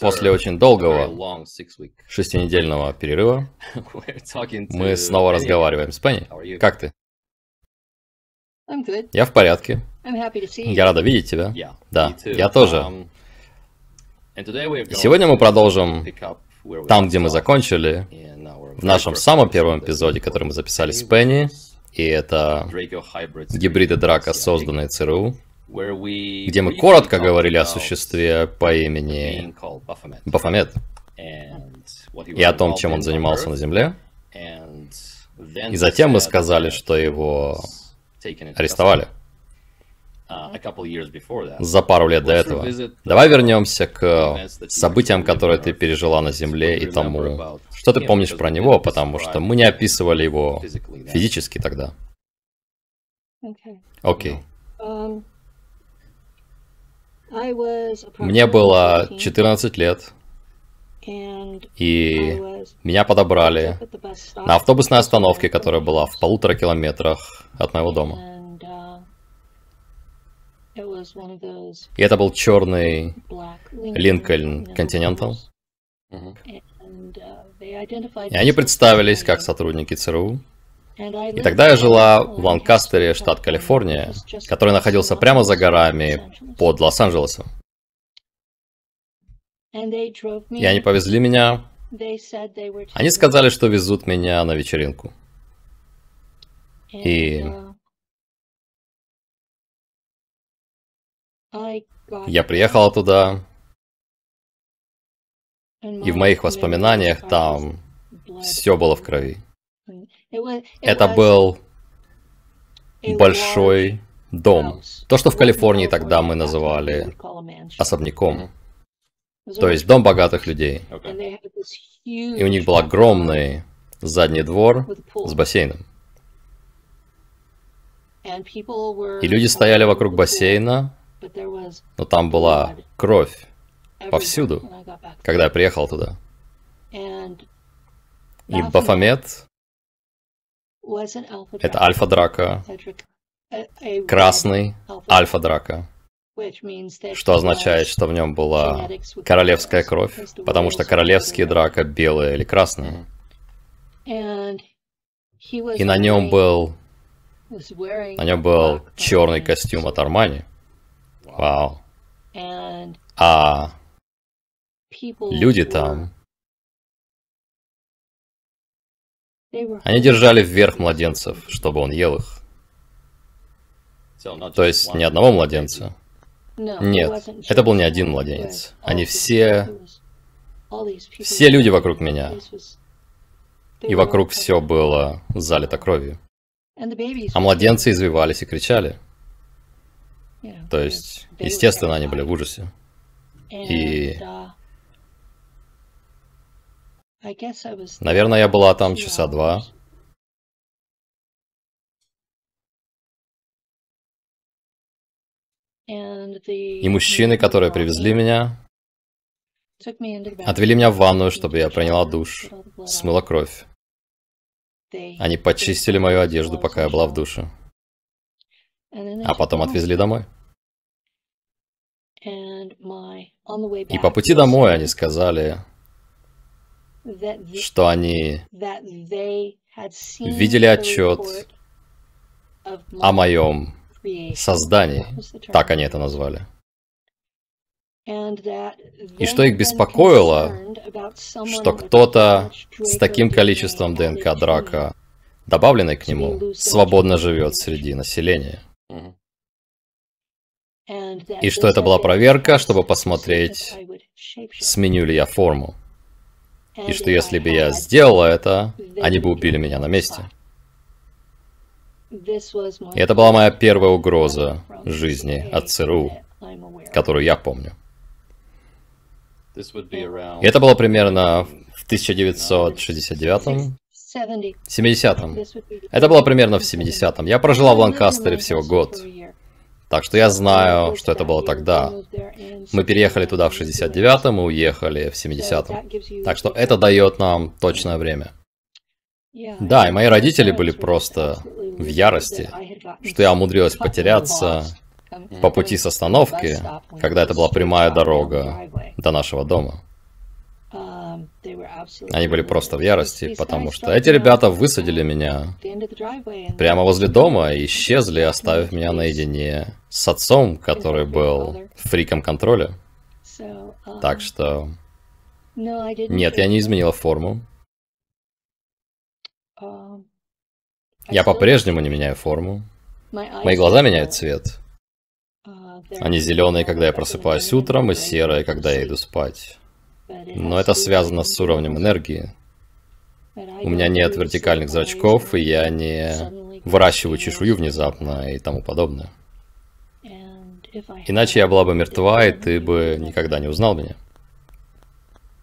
После очень долгого шестинедельного перерыва мы снова разговариваем с Пенни. Как ты? Я в порядке. Я рада видеть тебя. Да, я тоже. И сегодня мы продолжим там, где мы закончили, в нашем самом первом эпизоде, который мы записали с Пенни, и это гибриды Драко, созданные ЦРУ, где мы коротко говорили о существе по имени Бафомет, и о том, чем он занимался на Земле, и затем мы сказали, что его арестовали. За пару лет до этого. Давай вернемся к событиям, которые ты пережила на Земле, и тому, что ты помнишь про него, потому что мы не описывали его физически тогда. Окей. Мне было 14 лет, и меня подобрали на автобусной остановке, которая была в 1,5 километрах от моего дома. И это был черный Линкольн Континентал. И они представились как сотрудники ЦРУ. И тогда я жила в Ланкастере, штат Калифорния, который находился прямо за горами под Лос-Анджелесом. И они повезли меня. Они сказали, что везут меня на вечеринку. И я приехала туда, и в моих воспоминаниях там все было в крови. Это был большой дом. То, что в Калифорнии тогда мы называли особняком. То есть дом богатых людей. И у них был огромный задний двор с бассейном. И люди стояли вокруг бассейна. Но там была кровь повсюду, когда я приехал туда. И Бафомет — это альфа-драко, красный альфа-драко, что означает, что в нем была королевская кровь, потому что королевские драко белые или красные. И на нем был черный костюм от Армани. Вау. А люди там, они держали вверх младенцев, чтобы он ел их. То есть ни одного младенца. Нет, это был не один младенец. Они все люди вокруг меня. И вокруг все было залито кровью. А младенцы извивались и кричали. То есть, естественно, они были в ужасе. И, наверное, я была там часа два. И мужчины, которые привезли меня, отвели меня в ванную, чтобы я приняла душ, смыла кровь. Они почистили мою одежду, пока я была в душе. А потом отвезли домой. И по пути домой они сказали, что они видели отчет о моем создании, так они это назвали. И что их беспокоило, что кто-то с таким количеством ДНК Драко, добавленной к нему, свободно живет среди населения. И что это была проверка, чтобы посмотреть, сменю ли я форму. И что если бы я сделала это, они бы убили меня на месте. И это была моя первая угроза жизни от ЦРУ, которую я помню. И это было примерно в 1969-м. 70-м. Это было примерно в 70-м. Я прожила в Ланкастере всего год. Так что я знаю, что это было тогда. Мы переехали туда в 69-м и уехали в 70-м. Так что это дает нам точное время. Да, и мои родители были просто в ярости, что я умудрилась потеряться по пути с остановки, когда это была прямая дорога до нашего дома. Они были просто в ярости, потому что эти ребята высадили меня прямо возле дома и исчезли, оставив меня наедине с отцом, который был фриком контроля. Так что... Нет, я не изменила форму. Я по-прежнему не меняю форму. Мои глаза меняют цвет. Они зеленые, когда я просыпаюсь утром, и серые, когда я иду спать. Но это связано с уровнем энергии. У меня нет вертикальных зрачков, и я не выращиваю чешую внезапно и тому подобное. Иначе я была бы мертва, и ты бы никогда не узнал меня.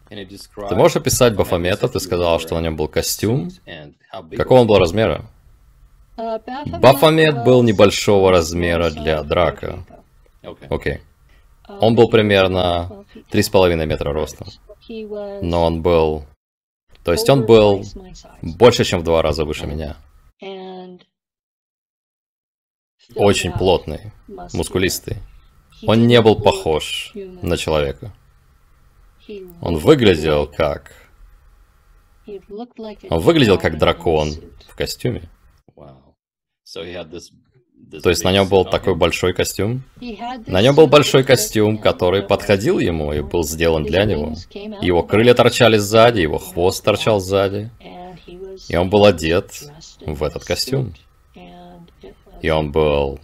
Ты можешь описать Бафомета? Ты сказала, что на нем был костюм. Какого он был размера? Бафомет был небольшого размера для драка. Окей. Он был примерно 3,5 метра ростом. Но он был... То есть он был больше, чем в 2 раза выше меня. Очень плотный, мускулистый. Он не был похож на человека. Он выглядел как... Он выглядел как дракон в костюме. То есть на нем был такой большой костюм? На нем был большой костюм, который подходил ему и был сделан для него. Его крылья торчали сзади, его хвост торчал сзади. И он был одет в этот костюм. И он был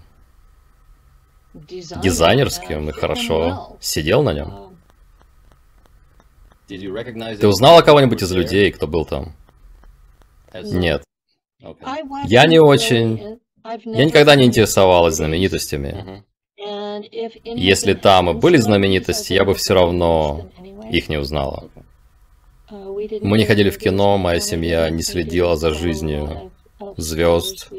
дизайнерским и хорошо сидел на нем. Ты узнала кого-нибудь из людей, кто был там? Нет. Я не очень... Я никогда не интересовалась знаменитостями. Если там и были знаменитости, я бы все равно их не узнала. Мы не ходили в кино, моя семья не следила за жизнью звезд.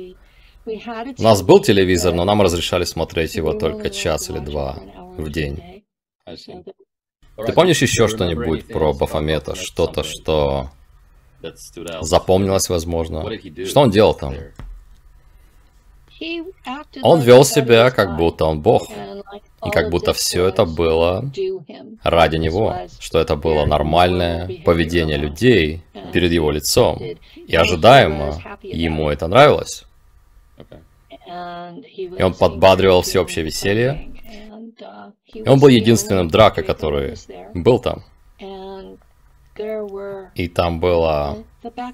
У нас был телевизор, но нам разрешали смотреть его только 1-2 часа в день. Ты помнишь еще что-нибудь про Бафомета? Что-то, что запомнилось, возможно? Что он делал там? Он вел себя, как будто он бог, и как будто все это было ради него, что это было нормальное поведение людей перед его лицом, и ожидаемо ему это нравилось. И он подбадривал всеобщее веселье, и он был единственным драко, который был там. И там было...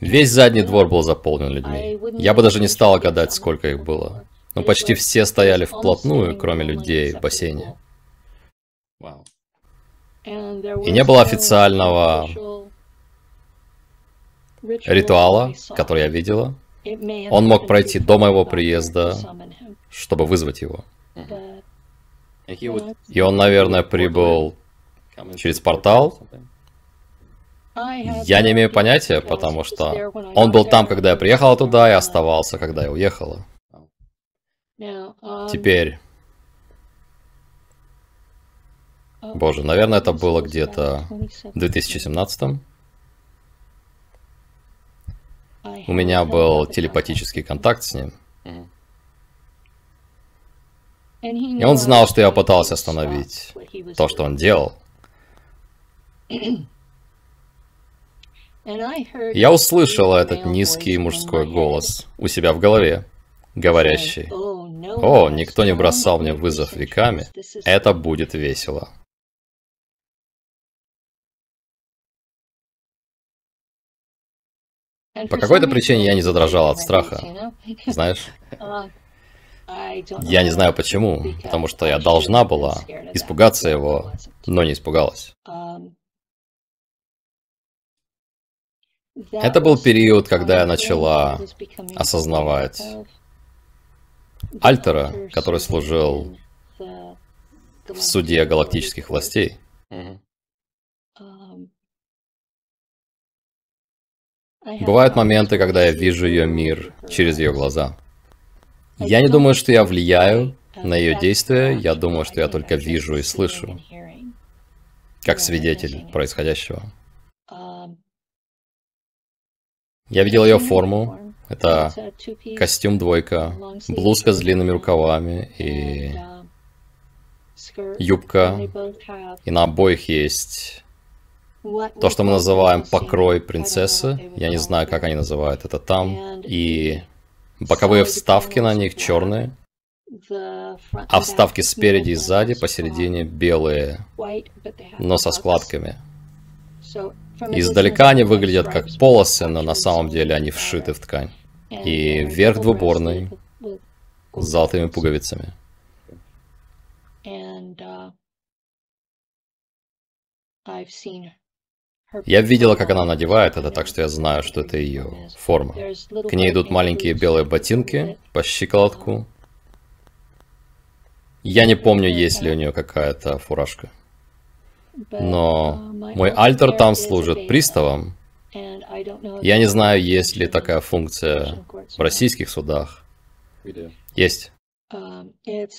Весь задний двор был заполнен людьми. Я бы даже не стал гадать, сколько их было. Но почти все стояли вплотную, кроме людей в бассейне. И не было официального ритуала, который я видела. Он мог пройти до моего приезда, чтобы вызвать его. И он, наверное, прибыл через портал. Я не имею понятия, потому что он был там, когда я приехала туда, и оставался, когда я уехала. Теперь... Боже, наверное, это было где-то в 2017-м. У меня был телепатический контакт с ним. И он знал, что я пыталась остановить то, что он делал. Я услышала этот низкий мужской голос у себя в голове, говорящий: «О, никто не бросал мне вызов веками, это будет весело». По какой-то причине я не задрожала от страха, знаешь? Я не знаю почему, потому что я должна была испугаться его, но не испугалась. Это был период, когда я начала осознавать Альтера, который служил в суде галактических властей. Бывают моменты, когда я вижу ее мир через ее глаза. Я не думаю, что я влияю на ее действия, я думаю, что я только вижу и слышу, как свидетель происходящего. Я видел ее форму, это костюм 2, блузка с длинными рукавами и юбка, и на обоих есть то, что мы называем покрой принцессы, я не знаю, как они называют это там, и боковые вставки на них черные, а вставки спереди и сзади посередине белые, но со складками. Издалека они выглядят как полосы, но на самом деле они вшиты в ткань. И верх двуборный, с золотыми пуговицами. Я видела, как она надевает это, так что я знаю, что это ее форма. К ней идут маленькие белые ботинки по щиколотку. Я не помню, есть ли у нее какая-то фуражка. Но мой альтер там служит приставом. Я не знаю, есть ли такая функция в российских судах. Есть.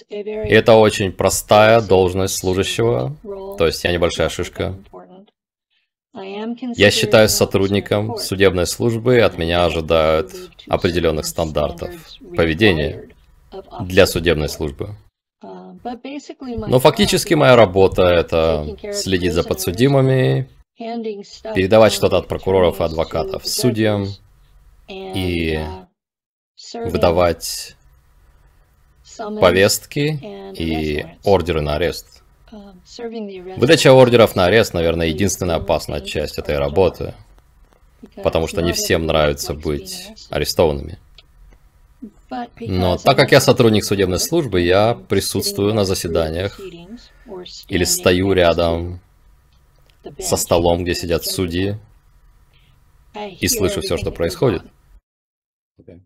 Это очень простая должность служащего, то есть я небольшая шишка. Я считаюсь сотрудником судебной службы, и от меня ожидают определенных стандартов поведения для судебной службы. Но фактически моя работа — это следить за подсудимыми, передавать что-то от прокуроров и адвокатов судьям и выдавать повестки и ордеры на арест. Выдача ордеров на арест, наверное, единственная опасная часть этой работы, потому что не всем нравится быть арестованными. Но так как я сотрудник судебной службы, я присутствую на заседаниях или стою рядом со столом, где сидят судьи, и слышу все, что происходит.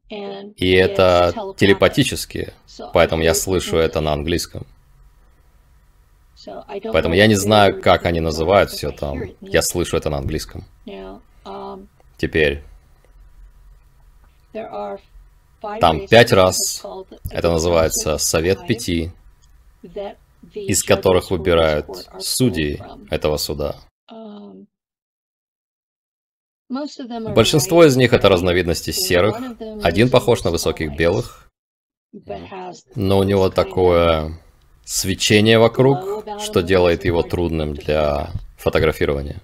И это телепатически, поэтому я слышу это на английском. Поэтому я не знаю, как они называют все там. Я слышу это на английском. Теперь. Там 5 раз. Это называется Совет 5, из которых выбирают судей этого суда. Большинство из них — это разновидности серых. Один похож на высоких белых, но у него такое свечение вокруг, что делает его трудным для фотографирования.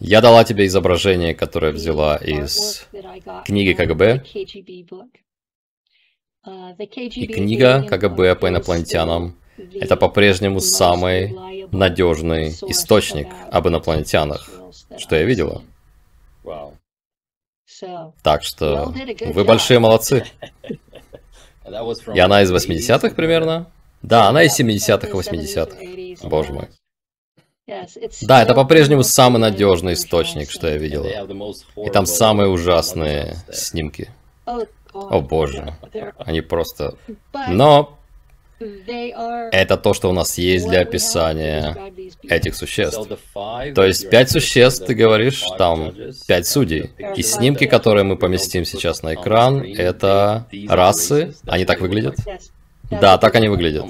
Я дала тебе изображение, которое взяла из книги КГБ. И книга КГБ по инопланетянам — это по-прежнему самый надежный источник об инопланетянах, что я видела. Так что вы большие молодцы. И она из 80-х примерно? Да, она из 70-х и 80-х. Боже мой. Да, это по-прежнему самый надежный источник, что я видела. И там самые ужасные снимки. О боже, они просто... Но это то, что у нас есть для описания этих существ. То есть 5 существ, ты говоришь, там 5 судей. И снимки, которые мы поместим сейчас на экран, это расы. Они так выглядят? Да, так они выглядят.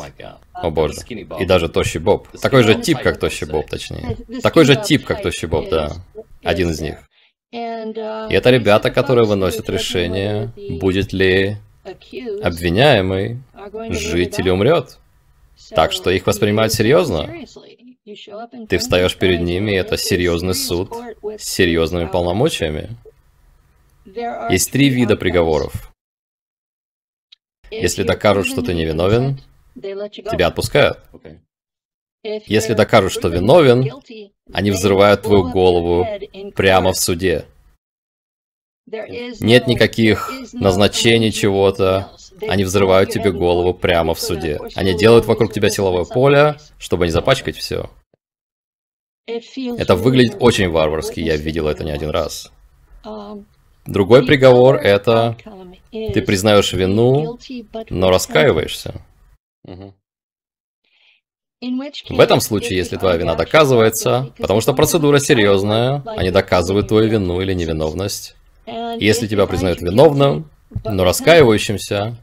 О боже. И даже Тощий Боб. Такой же тип, как Тощий Боб, точнее. Такой же тип, как Тощий Боб, да. Один из них. И это ребята, которые выносят решение, будет ли обвиняемый жить или умрет. Так что их воспринимают серьезно. Ты встаешь перед ними, и это серьезный суд с серьезными полномочиями. Есть 3 вида приговоров. Если докажут, что ты невиновен, тебя отпускают. Если докажут, что виновен, они взрывают твою голову прямо в суде. Нет никаких назначений чего-то. Они взрывают тебе голову прямо в суде. Они делают вокруг тебя силовое поле, чтобы не запачкать все. Это выглядит очень варварски, я видел это не один раз. Другой приговор — это ты признаешь вину, но раскаиваешься. В этом случае, если твоя вина доказывается, потому что процедура серьезная, они доказывают твою вину или невиновность. Если тебя признают виновным, но раскаивающимся,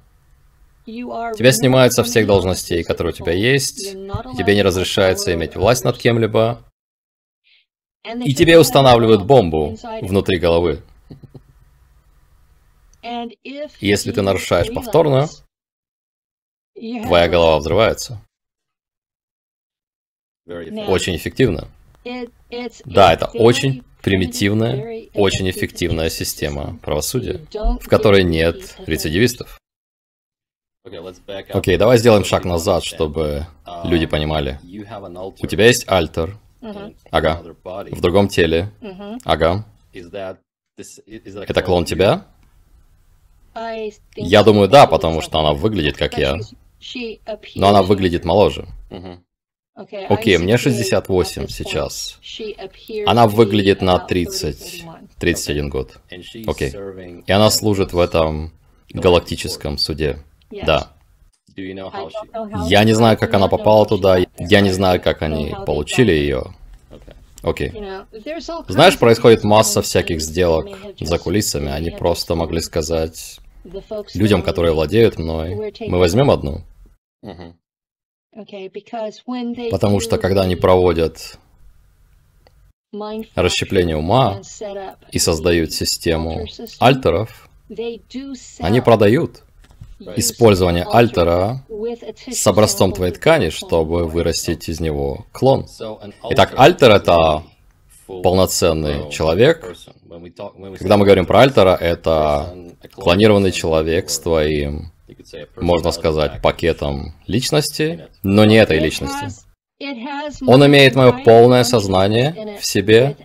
тебя снимают со всех должностей, которые у тебя есть, тебе не разрешается иметь власть над кем-либо, и тебе устанавливают бомбу внутри головы. Если ты нарушаешь повторно, твоя голова взрывается. Очень эффективно. Да, это очень примитивная, очень эффективная система правосудия, в которой нет рецидивистов. Окей, давай сделаем шаг назад, чтобы люди понимали. У тебя есть альтер. Ага. В другом теле. Ага. Это клон тебя? Я думаю, да, потому что она выглядит как я. Но она выглядит моложе. Окей, мне 68 сейчас. Она выглядит на 30, 31 год. Окей. И она служит в этом галактическом суде. Да. Я не знаю, как она попала туда. Я не знаю, как они получили ее. Окей. Знаешь, происходит масса всяких сделок за кулисами. Они просто могли сказать людям, которые владеют мной, мы возьмем одну. Потому что, когда они проводят расщепление ума и создают систему альтеров, они продают использование альтера с образцом твоей ткани, чтобы вырастить из него клон. Итак, альтер — это полноценный человек. Когда мы говорим про альтера, это клонированный человек с твоим, можно сказать, пакетом личности, но не этой личности. Он имеет мое полное сознание в себе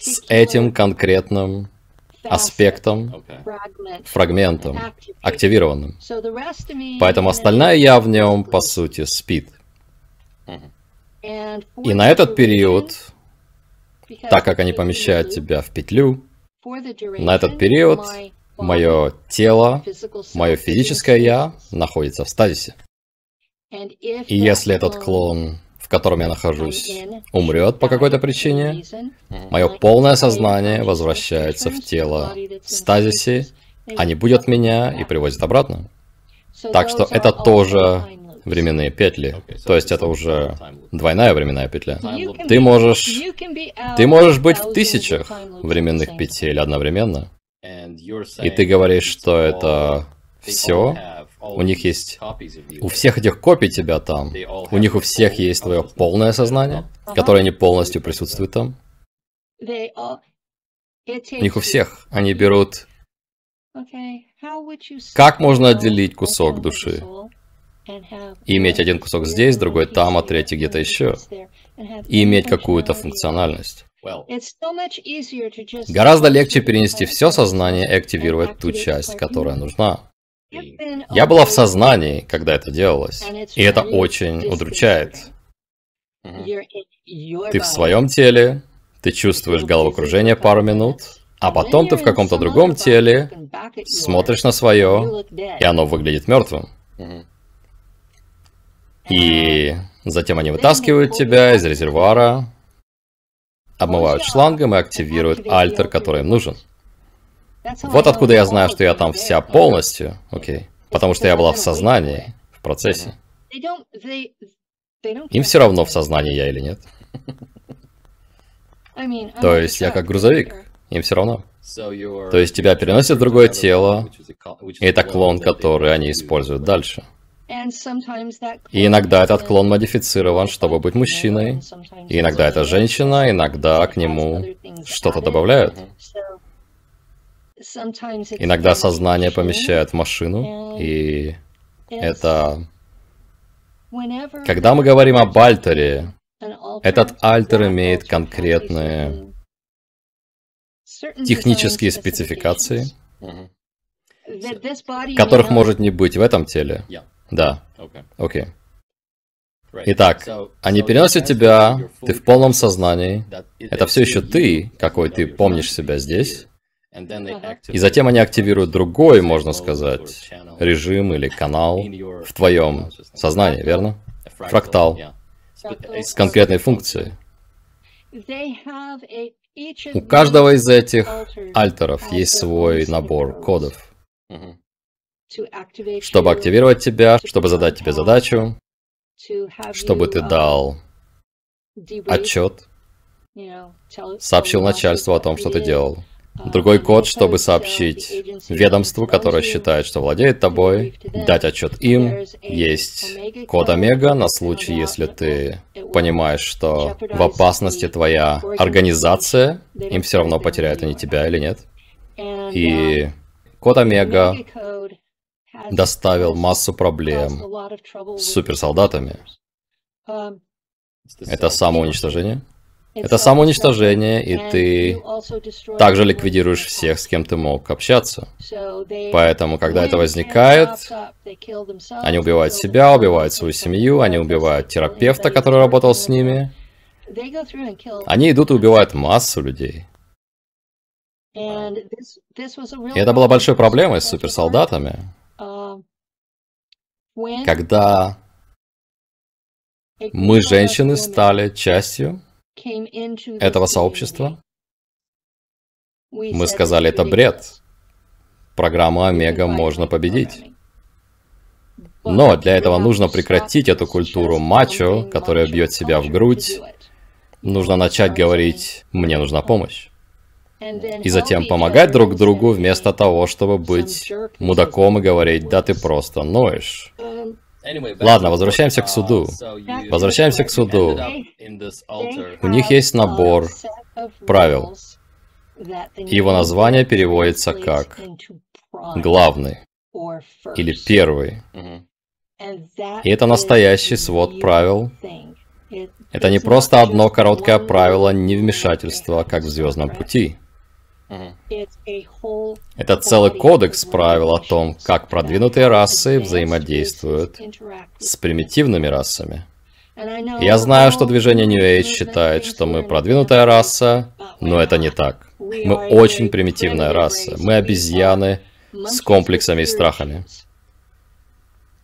с этим конкретным аспектом, фрагментом, активированным. Поэтому остальная я в нем, по сути, спит. И на этот период, так как они помещают тебя в петлю, на этот период мое тело, мое физическое я находится в стазисе. И если этот клон, в котором я нахожусь, умрет по какой-то причине, мое полное сознание возвращается в тело в стазисе, а не будет меня и привозит обратно. Так что это тоже временные петли. То есть это уже двойная временная петля. Ты можешь быть в тысячах временных петель одновременно. И ты говоришь, что это все, у них есть, у всех этих копий тебя там, у них у всех есть твое полное сознание, которое не полностью присутствует там. У них у всех, они берут... Как можно отделить кусок души? И иметь один кусок здесь, другой там, а третий где-то еще. И иметь какую-то функциональность. Гораздо легче перенести все сознание и активировать ту часть, которая нужна. Я была в сознании, когда это делалось, и это очень удручает. Ты в своем теле, ты чувствуешь головокружение пару минут, а потом ты в каком-то другом теле смотришь на свое, и оно выглядит мертвым. И затем они вытаскивают тебя из резервуара, обмывают шлангом и активируют альтер, который им нужен. Вот откуда я знаю, что я там вся полностью, окей, потому что я была в сознании, в процессе. Им все равно, в сознании я или нет. То есть я как грузовик, им все равно. То есть тебя переносят в другое тело, и это клон, который они используют дальше. И иногда этот клон модифицирован, чтобы быть мужчиной, и иногда это женщина, иногда к нему что-то добавляют. Иногда сознание помещают в машину, и это... Когда мы говорим об альтере, этот альтер имеет конкретные технические спецификации, которых может не быть в этом теле. Да, окей. Итак, они переносят тебя, ты в полном сознании, это все еще ты, какой ты помнишь себя здесь, и затем они активируют другой, можно сказать, режим или канал в твоем сознании, верно? Фрактал, с конкретной функцией. У каждого из этих альтеров есть свой набор кодов. Чтобы активировать тебя, чтобы задать тебе задачу, чтобы ты дал отчет, сообщил начальству о том, что ты делал, Другой код, чтобы сообщить ведомству, которое считает, что владеет тобой, дать отчет им. Есть код Омега на случай, если ты понимаешь, что в опасности твоя организация, им все равно потеряют они тебя или нет. И код Омега доставил массу проблем с суперсолдатами. Это самоуничтожение? Это самоуничтожение, и ты также ликвидируешь всех, с кем ты мог общаться. Поэтому, когда это возникает, они убивают себя, убивают свою семью, они убивают терапевта, который работал с ними. Они идут и убивают массу людей. И это была большой проблемой с суперсолдатами. Когда мы, женщины, стали частью этого сообщества, мы сказали, это бред. Программу Омега можно победить. Но для этого нужно прекратить эту культуру мачо, которая бьет себя в грудь. Нужно начать говорить, мне нужна помощь. И затем помогать друг другу, вместо того, чтобы быть мудаком и говорить, да ты просто ноешь. Ладно, возвращаемся к суду. У них есть набор правил. Его название переводится как «главный» или «первый». И это настоящий свод правил. Это не просто одно короткое правило невмешательства, как в «Звездном пути». Это целый кодекс правил о том, как продвинутые расы взаимодействуют с примитивными расами. Я знаю, что движение New Age считает, что мы продвинутая раса, но это не так. Мы очень примитивная раса. Мы обезьяны с комплексами и страхами.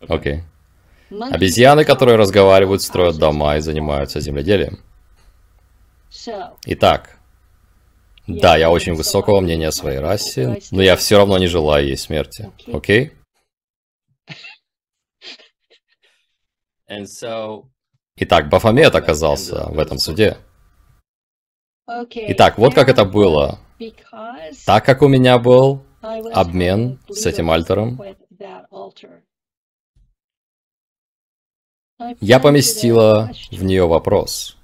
Окей. Обезьяны, которые разговаривают, строят дома и занимаются земледелием. Итак. Да, я очень высокого мнения о своей расе, но я все равно не желаю ей смерти. Окей? Итак, Бафомет оказался в этом суде. Итак, вот как это было. Так как у меня был обмен с этим Альтером, я поместила в нее вопрос,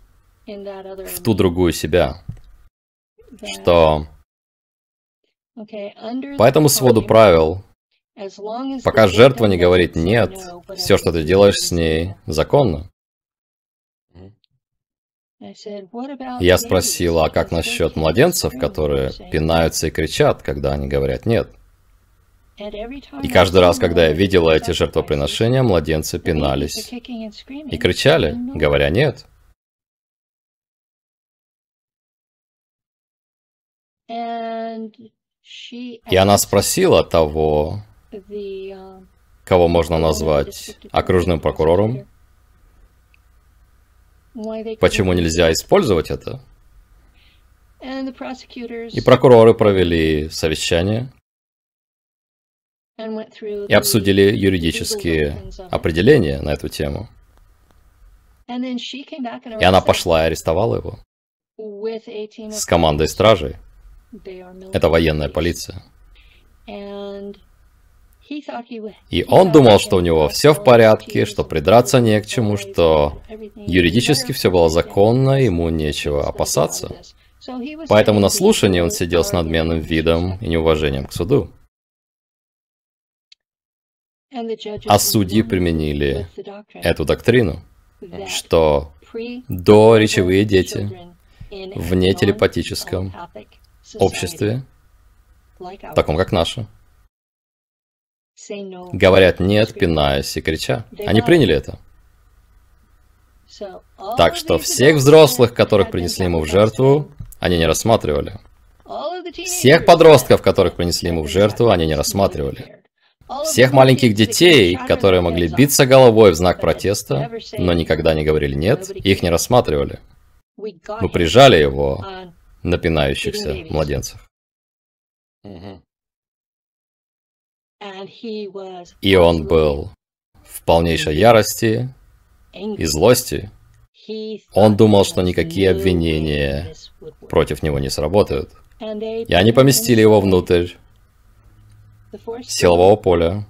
в ту другую себя. Что по этому своду правил, пока жертва не говорит «нет», все, что ты делаешь с ней, законно. Я спросил, а как насчет младенцев, которые пинаются и кричат, когда они говорят «нет»? И каждый раз, когда я видела эти жертвоприношения, младенцы пинались и кричали, говоря «нет». И она спросила того, кого можно назвать окружным прокурором, почему нельзя использовать это. И прокуроры провели совещание и обсудили юридические определения на эту тему. И она пошла и арестовала его с командой стражей. Это военная полиция. И он думал, что у него все в порядке, что придраться не к чему, что юридически все было законно, ему нечего опасаться. Поэтому на слушании он сидел с надменным видом и неуважением к суду. А судьи применили эту доктрину, что доречевые дети в нетелепатическом обществе, таком как наше, говорят «нет», пинаясь и крича. Они приняли это. Так что всех взрослых, которых принесли ему в жертву, они не рассматривали. Всех подростков, которых принесли ему в жертву, они не рассматривали. Всех маленьких детей, которые могли биться головой в знак протеста, но никогда не говорили «нет», их не рассматривали. Мы прижали его на пинающихся младенцев. И он был в полнейшей ярости и злости. Он думал, что никакие обвинения против него не сработают. и они поместили его внутрь силового поля,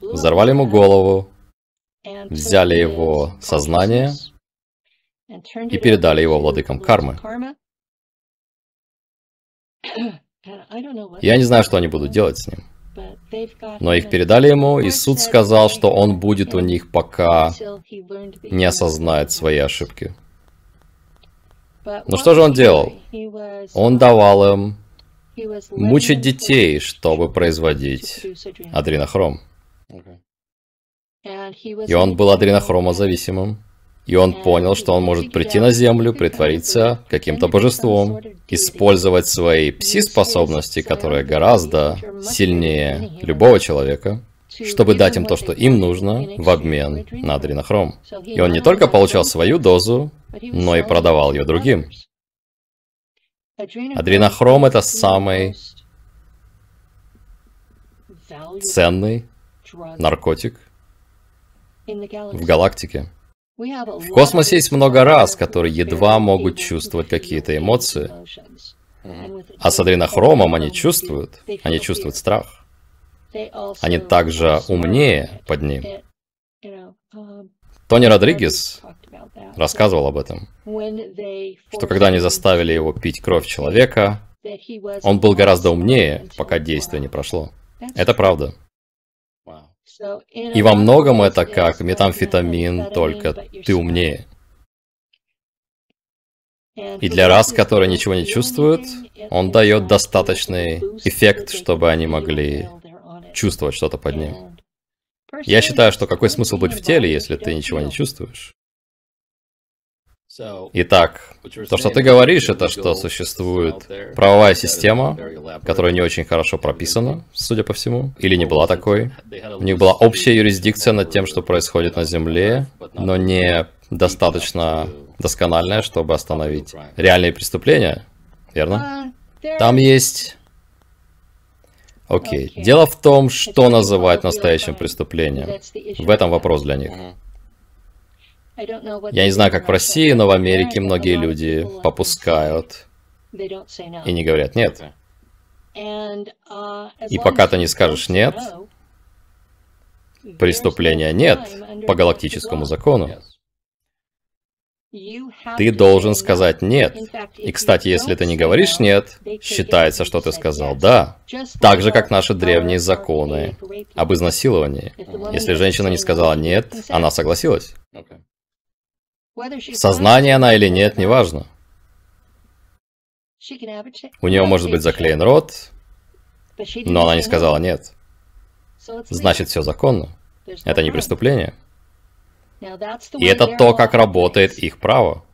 взорвали ему голову, взяли его сознание и передали его владыкам кармы. Я не знаю, что они будут делать с ним, но их передали ему, и суд сказал, что он будет у них, пока не осознает свои ошибки. Но что же он делал? Он давал им мучить детей, чтобы производить адренохром. И он был адренохромозависимым. И он понял, что он может прийти на Землю, притвориться каким-то божеством, использовать свои пси-способности, которые гораздо сильнее любого человека, чтобы дать им то, что им нужно, в обмен на адренохром. И он не только получал свою дозу, но и продавал ее другим. Адренохром — это самый ценный наркотик в галактике. В космосе есть много рас, которые едва могут чувствовать какие-то эмоции. А с адренохромом они чувствуют страх. Они также умнее под ним. Тони Родригес рассказывал об этом, что когда они заставили его пить кровь человека, он был гораздо умнее, пока действие не прошло. Это правда. И во многом это как метамфетамин, только ты умнее. И для рас, которые ничего не чувствуют, он дает достаточный эффект, чтобы они могли чувствовать что-то под ним. Я считаю, что какой смысл быть в теле, если ты ничего не чувствуешь? Итак, то, что ты говоришь, это что существует правовая система, которая не очень хорошо прописана, судя по всему, или не была такой. У них была общая юрисдикция над тем, что происходит на Земле, но не достаточно доскональная, чтобы остановить реальные преступления, верно? Там есть... Окей. Дело в том, что называть настоящим преступлением. В этом вопрос для них. Я не знаю, как в России, но в Америке многие люди попускают и не говорят «нет». И пока ты не скажешь «нет», преступления нет по галактическому закону. Ты должен сказать «нет». И, кстати, если ты не говоришь «нет», считается, что ты сказал «да». Так же, как наши древние законы об изнасиловании. Если женщина не сказала «нет», она согласилась. В сознании она или нет, неважно. У нее может быть заклеен рот, но она не сказала «нет». Значит, все законно. Это не преступление. И это то, как работает их право.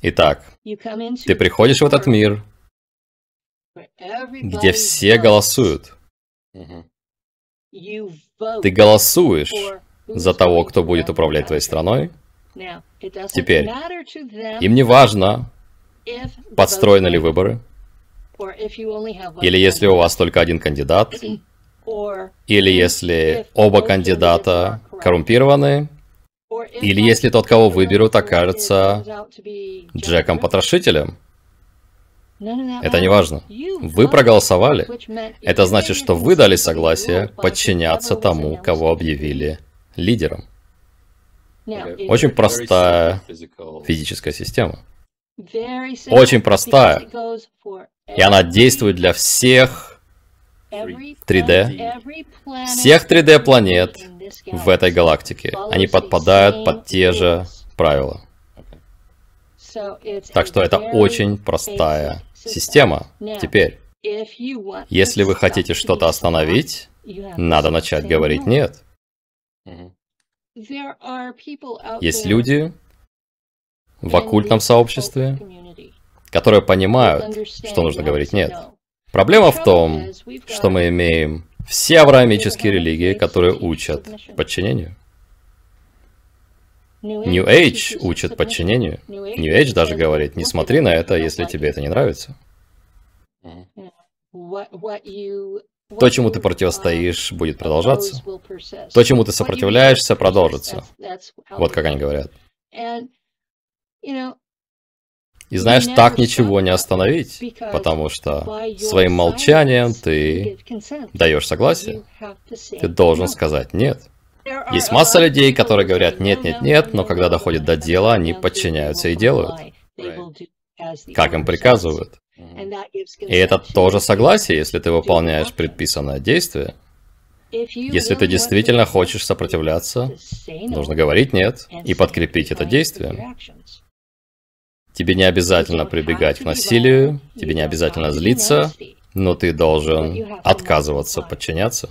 Итак, ты приходишь в этот мир, где все голосуют. Ты голосуешь за того, кто будет управлять твоей страной. Теперь, им не важно, подстроены ли выборы, или если у вас только один кандидат, или если оба кандидата коррумпированы, или если тот, кого выберут, окажется Джеком-потрошителем. Это не важно. Вы проголосовали. Это значит, что вы дали согласие подчиняться тому, кого объявили лидером. Очень простая физическая система. Очень простая. И она действует для всех 3D. Всех 3D планет в этой галактике. Они подпадают под те же правила. Так что это очень простая система. Теперь, если вы хотите что-то остановить, надо начать говорить «нет». Есть люди в оккультном сообществе, которые понимают, что нужно говорить «нет». Проблема в том, что мы имеем все авраамические религии, которые учат подчинению. New Age учит подчинению. New Age даже говорит, не смотри на это, если тебе это не нравится. То, чему ты противостоишь, будет продолжаться. То, чему ты сопротивляешься, продолжится. Вот как они говорят. И знаешь, так ничего не остановить, потому что своим молчанием ты даешь согласие. Ты должен сказать «нет». Есть масса людей, которые говорят «нет-нет-нет», но когда доходит до дела, они подчиняются и делают, как им приказывают. И это тоже согласие, если ты выполняешь предписанное действие. Если ты действительно хочешь сопротивляться, нужно говорить «нет» и подкрепить это действием. Тебе не обязательно прибегать к насилию, тебе не обязательно злиться, но ты должен отказываться подчиняться.